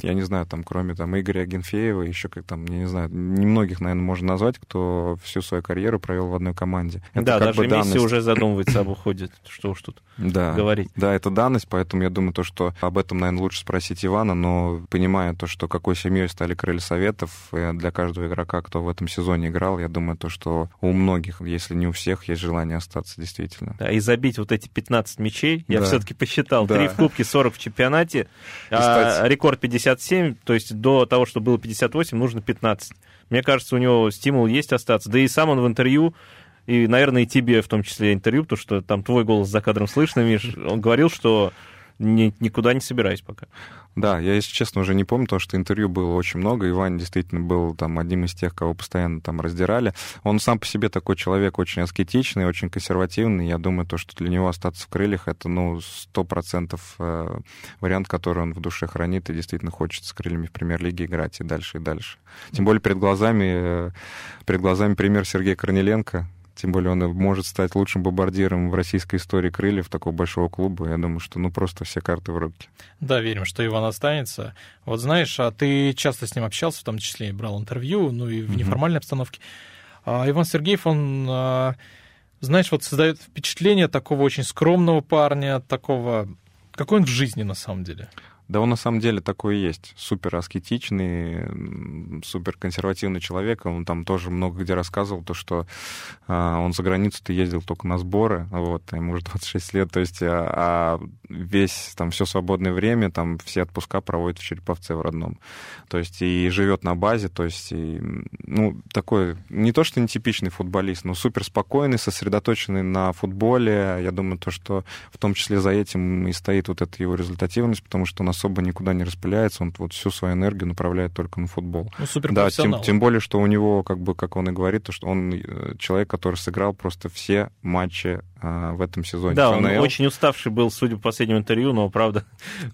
я не знаю, там, кроме там Игоря Генфеева, еще как там, я не знаю, немногих, наверное, можно назвать, кто всю свою карьеру провел в одной команде. Это да, даже Месси уже задумывается об уходе, что уж тут говорить. Да, это данность, поэтому я думаю, то, что об этом, наверное, лучше спросить Ивана, но понимая то, что какой семьей стали Крылья Советов, для каждого игрока, кто в этом сезоне играл, я думаю, то, что у многих, если не у всех, есть желание остаться, действительно. Да, и забить вот эти 15 мячей, я все-таки посчитал, 3 в кубке, 40 в чемпионате, рекорд 57, то есть до того, что было 58, нужно 15. Мне кажется, у него стимул есть остаться, да и сам он в интервью, и, наверное, и тебе в том числе интервью, потому что там твой голос за кадром слышно, Миш, он говорил, что... Никуда не собираюсь пока. Да, я, если честно, уже не помню, потому что интервью было очень много. Иван действительно был там одним из тех, кого постоянно там раздирали. Он сам по себе такой человек очень аскетичный, очень консервативный. Я думаю, то, что для него остаться в Крыльях, это, 100% вариант, который он в душе хранит, и действительно хочет с Крыльями в премьер-лиге играть и дальше, и дальше. Тем более перед глазами пример Сергея Корниленко. Тем более он может стать лучшим бомбардиром в российской истории Крыльев, такого большого клуба. Я думаю, что просто все карты в руки. Да, верим, что Иван останется. Вот знаешь, а ты часто с ним общался, в том числе и брал интервью, и в неформальной обстановке. А Иван Сергеев, он, знаешь, вот создает впечатление такого очень скромного парня, такого... Какой он в жизни на самом деле? Да он на самом деле такой и есть. Супер аскетичный, супер консервативный человек. Он там тоже много где рассказывал, то, что он за границу-то ездил только на сборы, вот, ему уже 26 лет, то есть весь, там, все свободное время, там, все отпуска проводит в Череповце в родном. То есть и живет на базе, то есть, и, ну, такой, не то что нетипичный футболист, но супер спокойный, сосредоточенный на футболе. Я думаю, то, что в том числе за этим и стоит вот эта его результативность, потому что он особо никуда не распыляется, он вот всю свою энергию направляет только на футбол. Ну, суперпрофессионал. Да, тем более, что у него, как бы, как он и говорит, то, что он человек, который сыграл просто все матчи в этом сезоне. Да, ФНЛ. Он очень уставший был, судя по последнему интервью, но, правда,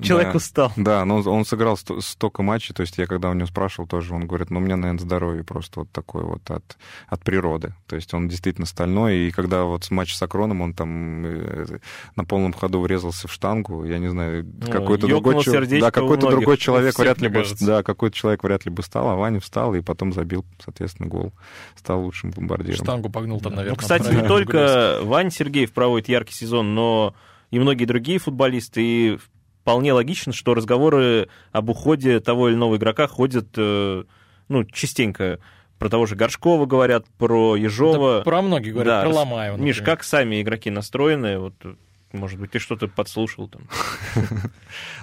человек устал. Да, но он сыграл столько матчей, то есть я, когда у него спрашивал тоже, он говорит, ну, у меня, наверное, здоровье просто вот такое вот от природы. То есть он действительно стальной, и когда вот матч с Акроном, он там на полном ходу врезался в штангу, я не знаю, какой-то другой человек... Да, какой-то другой человек вряд ли бы... Да, какой-то человек вряд ли бы встал, а Ваня встал и потом забил, соответственно, гол. Стал лучшим бомбардиром. Штангу погнул там, наверное. Ну, кстати, не только Ваня Сергеев проводит яркий сезон, но и многие другие футболисты, и вполне логично, что разговоры об уходе того или иного игрока ходят, ну, частенько. Про того же Горшкова говорят, про Ежова. Да, про многие говорят, да, про Ломаева. Миш, как сами игроки настроены? Вот, может быть, ты что-то подслушал там?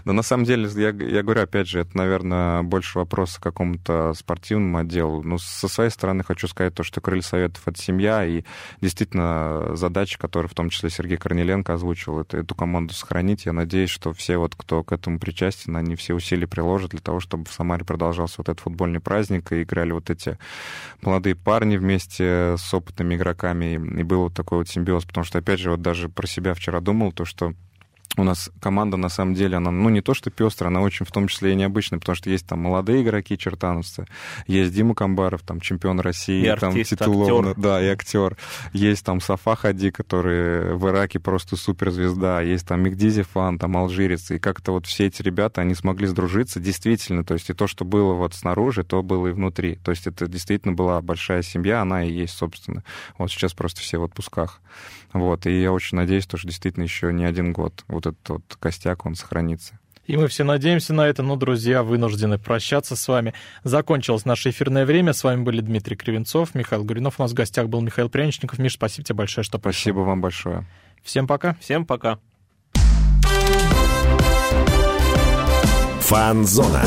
Да, на самом деле, я говорю, опять же, это, наверное, больше вопрос к какому-то спортивному отделу. Но со своей стороны хочу сказать то, что Крылья Советов — это семья, и действительно задача, которую в том числе Сергей Корниленко озвучил, эту команду сохранить. Я надеюсь, что все, вот, кто к этому причастен, они все усилия приложат для того, чтобы в Самаре продолжался вот этот футбольный праздник, и играли вот эти молодые парни вместе с опытными игроками, и был вот такой вот симбиоз. Потому что, опять же, вот даже про себя вчера думал, то, что у нас команда, на самом деле, она, ну, не то что пестрая, она очень в том числе и необычная, потому что есть там молодые игроки, чертановцы, есть Дима Камбаров, там, чемпион России, и артист, там, титулованный, да, и актер, есть там Сафа Хади, который в Ираке просто суперзвезда, есть там Мехди Зефан, там, алжирец, и как-то вот все эти ребята, они смогли сдружиться, действительно, то есть и то, что было вот снаружи, то было и внутри, то есть это действительно была большая семья, она и есть, собственно, вот сейчас просто все в отпусках. Вот, и я очень надеюсь, что действительно еще не один год вот этот вот костяк, он сохранится. И мы все надеемся на это, но, друзья, вынуждены прощаться с вами. Закончилось наше эфирное время. С вами были Дмитрий Кривенцов, Михаил Горюнов. У нас в гостях был Михаил Пряничников. Миш, спасибо тебе большое, что пришел. Спасибо вам большое. Всем пока. Всем пока. Фан-зона.